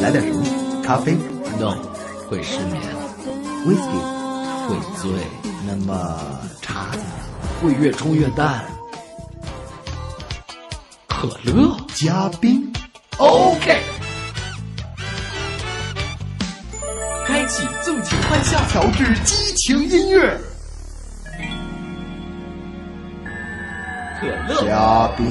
来点什么？咖啡 ？No， 会失眠。Whisky 会醉。那么茶会越冲越淡。可乐加冰。OK。开启纵情欢笑，调制激情音乐。可乐加冰。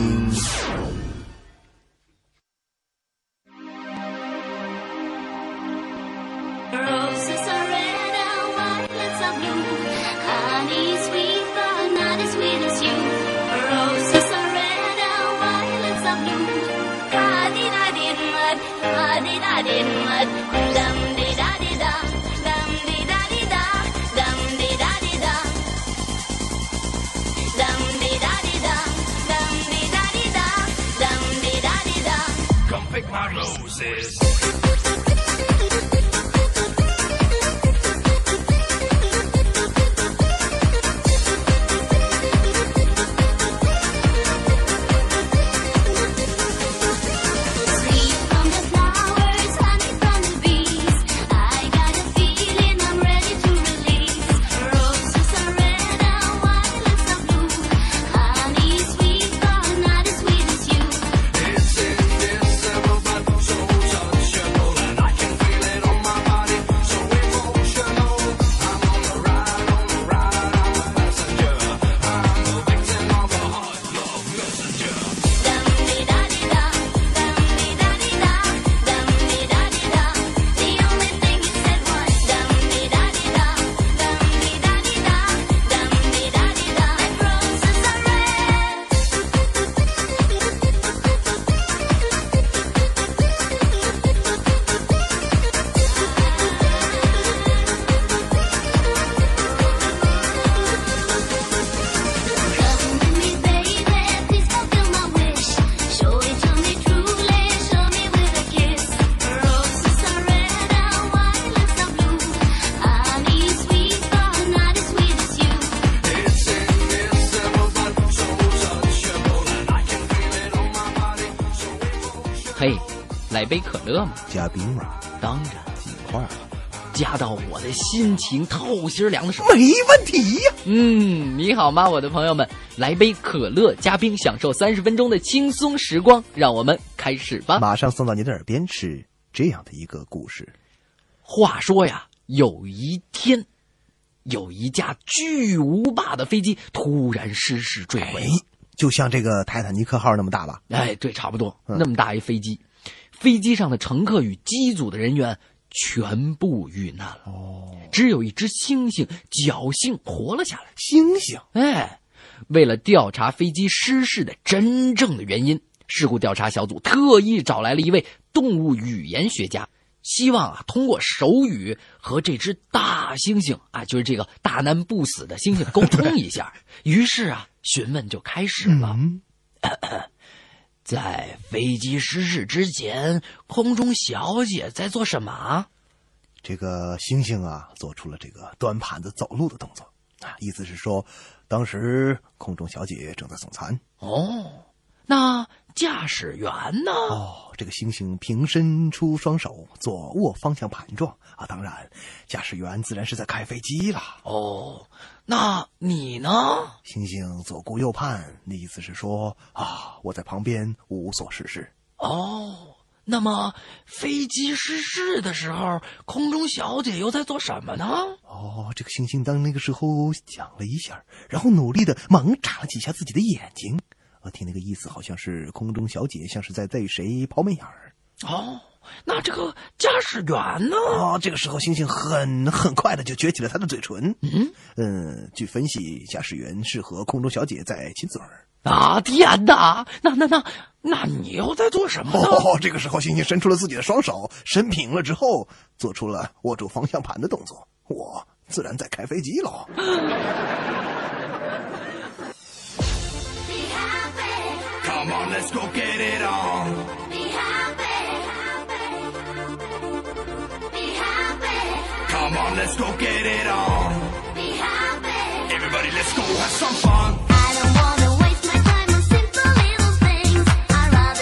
杯可乐吗？加冰吗？当然，几块儿，加到我的心情透心凉的时候，没问题呀。你好吗，我的朋友们？来杯可乐加冰，享受30分钟的轻松时光，让我们开始吧。马上送到您的耳边是这样的一个故事。话说呀，有一天，有一架巨无霸的飞机突然失事坠毁，就像这个泰坦尼克号那么大吧？哎，对，差不多，那么大一飞机。飞机上的乘客与机组的人员全部遇难了，只有一只猩猩侥幸活了下来。猩猩，哎，为了调查飞机失事的真正的原因，事故调查小组特意找来了一位动物语言学家，希望啊通过手语和这只大猩猩啊，就是这个大难不死的猩猩沟通一下。于是啊，询问就开始了。在飞机失事之前，空中小姐在做什么？这个猩猩啊，做出了这个端盘子走路的动作啊，意思是说，当时空中小姐正在送餐。哦，那驾驶员呢？哦，这个猩猩平伸出双手，左握方向盘状啊，当然，驾驶员自然是在开飞机了。哦，那你呢？猩猩左顾右盼，那意思是说啊，我在旁边无所事事。哦，那么飞机失事的时候，空中小姐又在做什么呢？哦，这个猩猩当那个时候想了一下，然后努力的猛眨了几下自己的眼睛。我听那个意思，好像是空中小姐像是在对谁抛媚眼儿。哦。那这个驾驶员呢？哦，这个时候猩猩很快的就撅起了他的嘴唇。据分析，驾驶员是和空中小姐在亲嘴儿。啊，天哪！那你又在做什么呢？哦，这个时候猩猩伸出了自己的双手，伸平了之后，做出了握住方向盘的动作。我自然在开飞机喽。Come on, let's go get it on.Come on, let's go get it on. Be happy. Everybody, let's go have some fun. I don't wanna waste my time on simple little things. I rather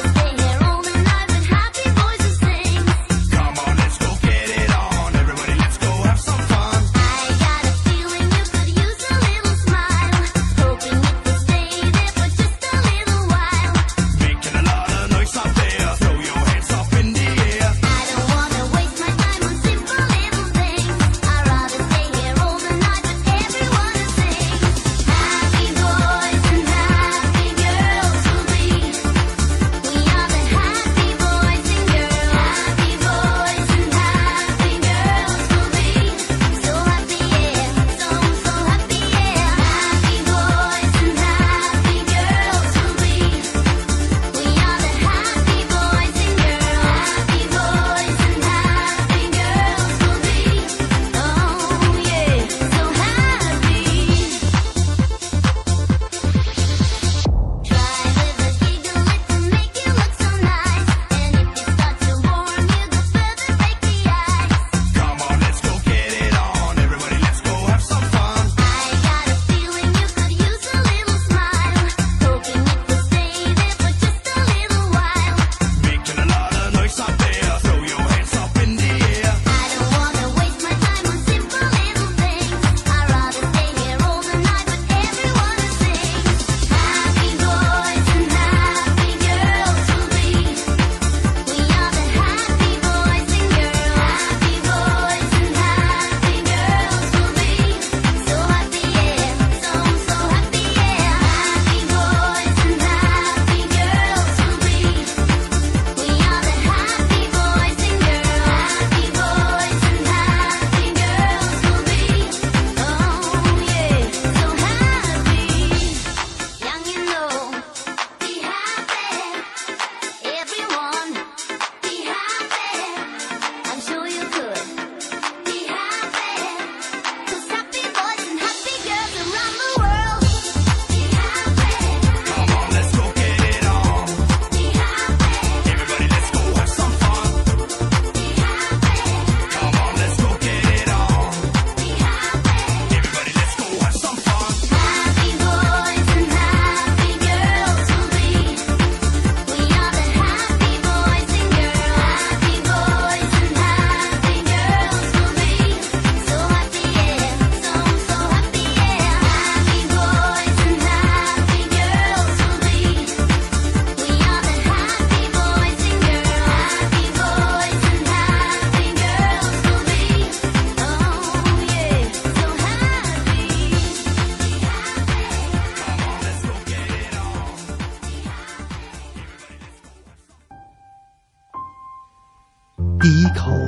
第一口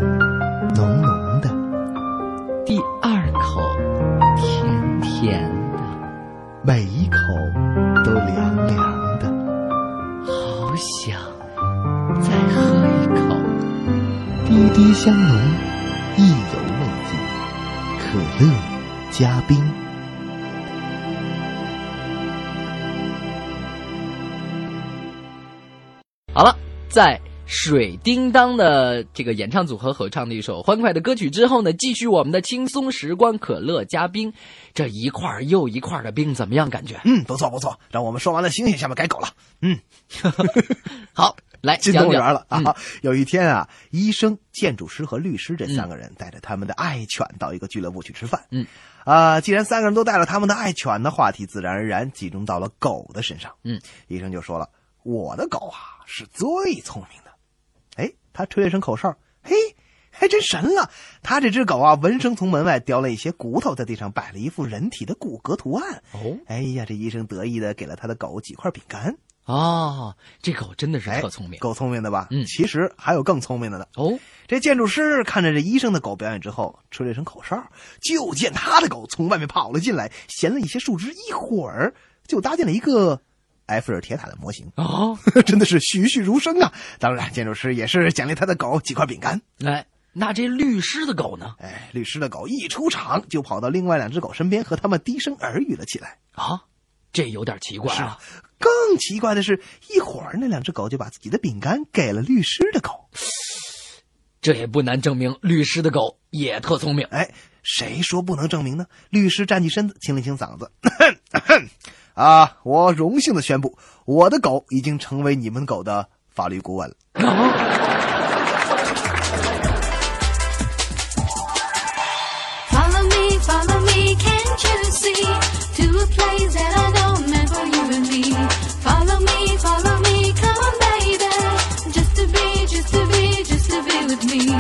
浓浓的，第二口甜甜的，每一口都凉凉的，好想再喝一口。滴滴香浓，意犹未尽，可乐加冰。好了，在水叮当的这个演唱组合合唱的一首欢快的歌曲之后呢，继续我们的轻松时光可乐加冰。这一块又一块的冰怎么样感觉？不错不错，让我们说完了星星，下面改狗了。好，来进动物园了啊！有一天啊，医生、建筑师和律师这三个人带着他们的爱犬到一个俱乐部去吃饭。既然三个人都带了他们的爱犬呢，话题自然而然集中到了狗的身上。医生就说了，我的狗啊是最聪明的。他吹了一声口哨，嘿，还真神了！他这只狗啊，闻声从门外叼了一些骨头，在地上摆了一副人体的骨骼图案。哎呀，这医生得意的给了他的狗几块饼干。这狗真的是特聪明，够聪明的吧？其实还有更聪明的呢。这建筑师看着这医生的狗表演之后，吹了一声口哨，就见他的狗从外面跑了进来，衔了一些树枝，一会儿就搭建了一个埃菲尔铁塔的模型。真的是栩栩如生啊！当然，建筑师也是奖励他的狗几块饼干。那这律师的狗呢？律师的狗一出场就跑到另外两只狗身边，和他们低声耳语了起来。这有点奇怪啊！更奇怪的是，一会儿那两只狗就把自己的饼干给了律师的狗。这也不难证明，律师的狗也特聪明。谁说不能证明呢？律师站起身子，清了清嗓子。我荣幸的宣布，我的狗已经成为你们狗的法律顾问了。Follow me, follow me, can't you see? To a place that I don't remember you and me. Follow me, come on baby. Just to be with me.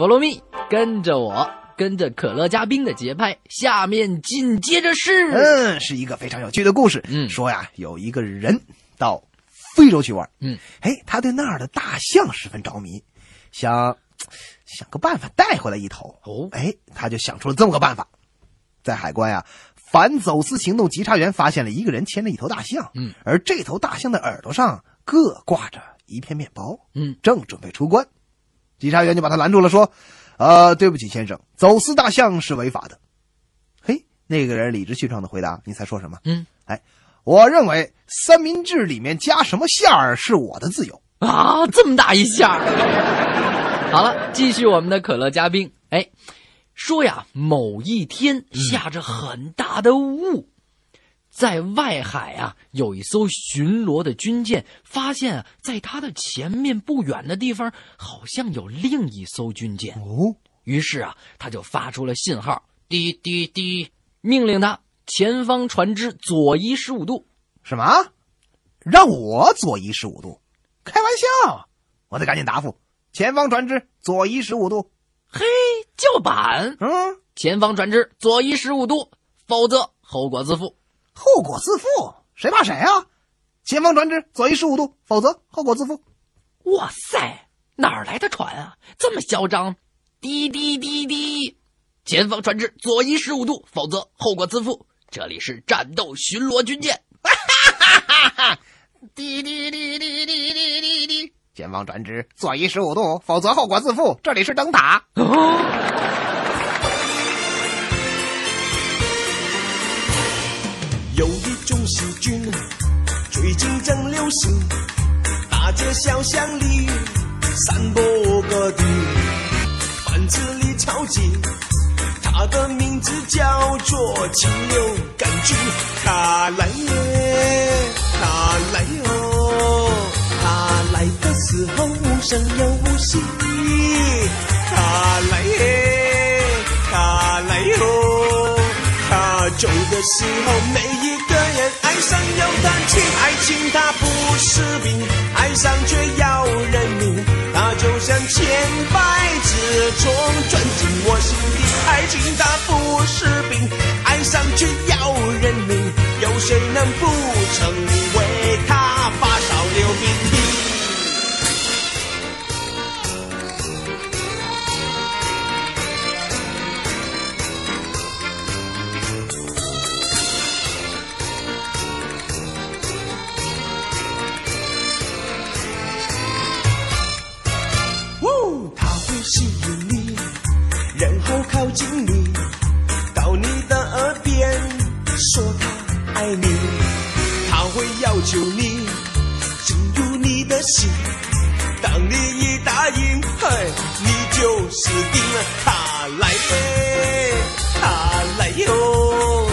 Follow me， 跟着我，跟着可乐嘉宾的节拍。下面紧接着是，是一个非常有趣的故事。说呀，有一个人到非洲去玩，他对那儿的大象十分着迷，想个办法带回来一头。他就想出了这么个办法，在海关呀，反走私行动稽查员发现了一个人牵着一头大象，而这头大象的耳朵上各挂着一片面包，正准备出关。稽查员就把他拦住了，说：“对不起，先生，走私大象是违法的。”嘿，那个人理直气壮的回答：“你猜说什么？”我认为三明治里面加什么馅儿是我的自由啊！这么大一下。好了，继续我们的可乐嘉宾。说呀，某一天下着很大的雾，在外海啊，有一艘巡逻的军舰发现啊，在它的前面不远的地方，好像有另一艘军舰。于是啊，他就发出了信号，滴滴滴，命令他前方船只左移15度。什么？让我左移15度？开玩笑！我得赶紧答复，前方船只左移15度。嘿，叫板！前方船只左移15度，否则后果自负。后果自负？谁怕谁啊？前方船只左移15度，否则后果自负。哇塞，哪来的船啊？这么嚣张！滴滴滴滴，前方船只左移15度，否则后果自负。这里是战斗巡逻军舰。哈哈哈哈！滴滴滴滴滴滴滴滴。前方船只左移15度，否则后果自负。这里是灯塔。有一种细菌最近正流行，大街小巷里散播各地，繁殖力超级，它的名字叫做禽流感菌。它来耶，它来哦，它来的时候无声又无息，它来耶，它来哦，它走的时候每一个人爱上又担心。爱情它不是病，爱上却要人命，它就像千百只虫钻进我心底。爱情它不是病，爱上却要人命，有谁能不成为它发烧流鼻涕？靠近你，到你的耳边说他爱你，他会要求你进入你的心，当你一答应，你就死定了。他来耶，他来哦，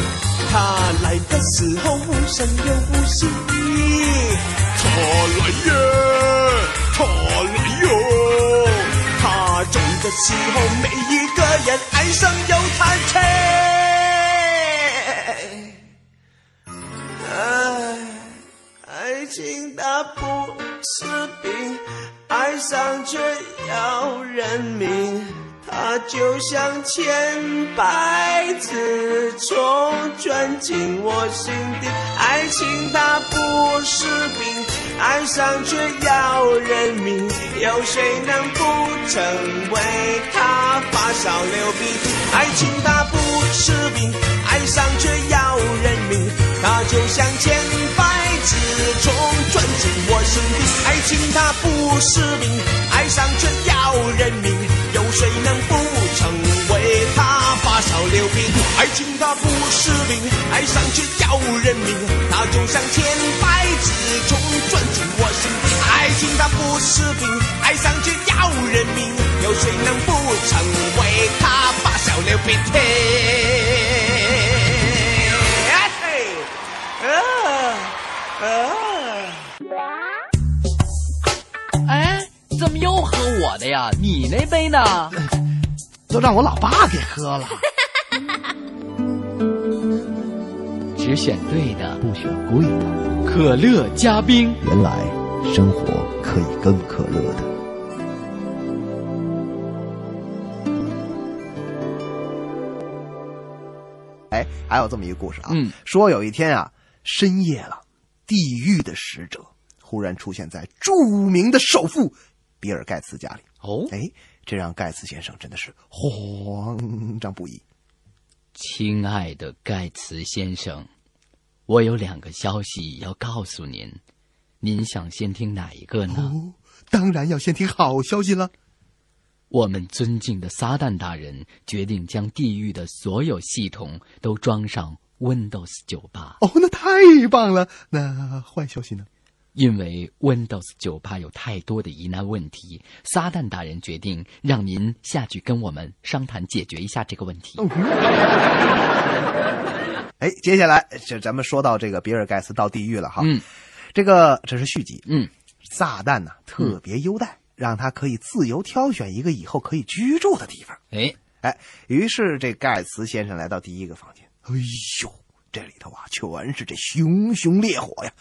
他来的时候无声又无息，他来耶，他来哦，他走的时候每一个人爱上又叹气。爱情它不是病，爱上却要人命，它就像千百只虫钻进我心底。爱情它不是病，爱上却要人命，有谁能不成为他发烧流鼻涕？爱情它不是病，爱上却要人命，它就像千百只虫钻进我心底。爱情它不是病，爱上却要人命，有谁能不成为他发烧流鼻涕？爱情它不是病，爱上却要人命，它就像千百只虫钻进我心底。爱情它不是病，爱上却要人命，有谁能不成为他发烧流鼻涕？怎么又喝我的呀？你那杯呢？都让我老爸给喝了。只选对的，不选贵的。可乐嘉宾，原来生活可以更可乐的。哎，还有这么一个故事啊，说有一天啊，深夜了，地狱的使者忽然出现在著名的首富比尔盖茨家里。哦，哎，这让盖茨先生真的是慌张不已。亲爱的盖茨先生，我有两个消息要告诉您，您想先听哪一个呢？哦，当然要先听好消息了。我们尊敬的撒旦大人决定将地狱的所有系统都装上 Windows 98。哦，那太棒了。那坏消息呢？因为 Windows 98有太多的疑难问题，撒旦大人决定让您下去跟我们商谈解决一下这个问题。哎，接下来就咱们说到这个比尔盖茨到地狱了哈。这是续集。撒旦呢，特别优待，让他可以自由挑选一个以后可以居住的地方。哎，于是这盖茨先生来到第一个房间，哎呦，这里头啊全是这熊熊烈火呀。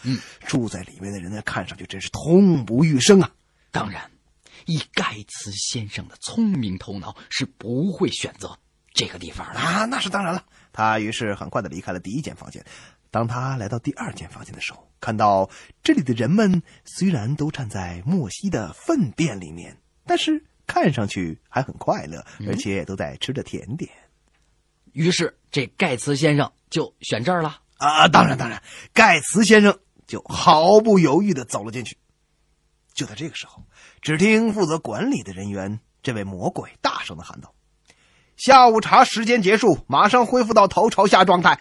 住在里面的人呢，看上去真是痛不欲生啊。当然，以盖茨先生的聪明头脑是不会选择这个地方的啊，那是当然了。他于是很快的离开了第一间房间。当他来到第二间房间的时候，看到这里的人们虽然都站在莫西的粪便里面，但是看上去还很快乐，而且都在吃着甜点。于是这盖茨先生就选这儿了啊！当然，盖茨先生就毫不犹豫地走了进去。就在这个时候，只听负责管理的人员这位魔鬼大声地喊道：“下午茶时间结束，马上恢复到头朝下状态。”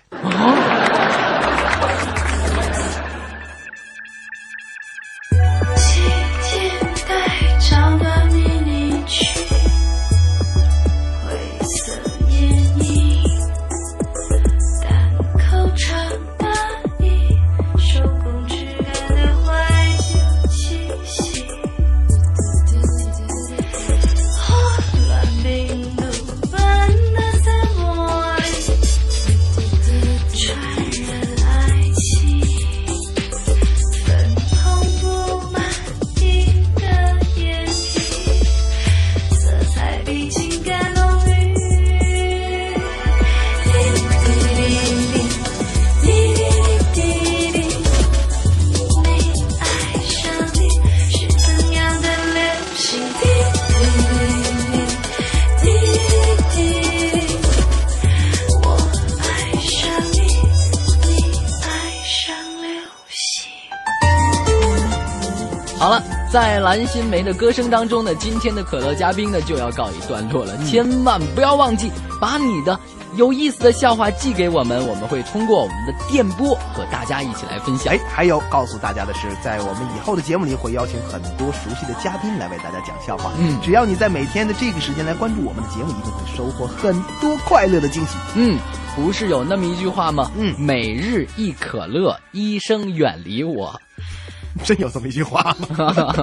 在蓝心湄的歌声当中呢，今天的可乐嘉宾呢就要告一段落了。千万不要忘记把你的有意思的笑话寄给我们，我们会通过我们的电波和大家一起来分享。还有告诉大家的是，在我们以后的节目里会邀请很多熟悉的嘉宾来为大家讲笑话。只要你在每天的这个时间来关注我们的节目，一定会收获很多快乐的惊喜。不是有那么一句话吗？每日一可乐，医生远离我。真有这么一句话吗？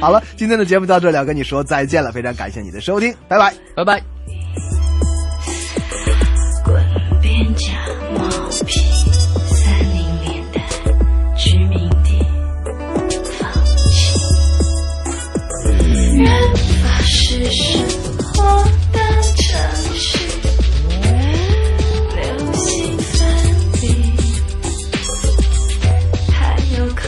好了，今天的节目到这里，要跟你说再见了。非常感谢你的收听，拜拜，拜拜。滚边角毛皮30年代殖民地放弃，染发是生活的城市，流行分离，还有可。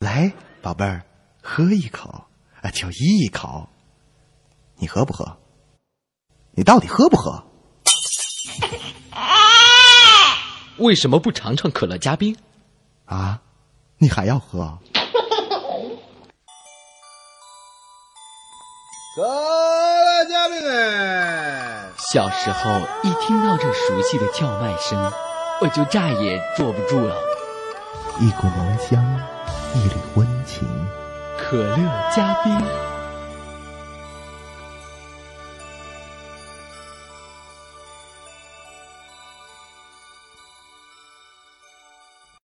来，宝贝儿，喝一口啊，就一口，你喝不喝？你到底喝不喝？为什么不尝尝可乐加冰？啊，你还要喝？可乐加冰哎！小时候一听到这熟悉的叫卖声，我就再也坐不住了。一股浓香，一缕温情，可乐加冰。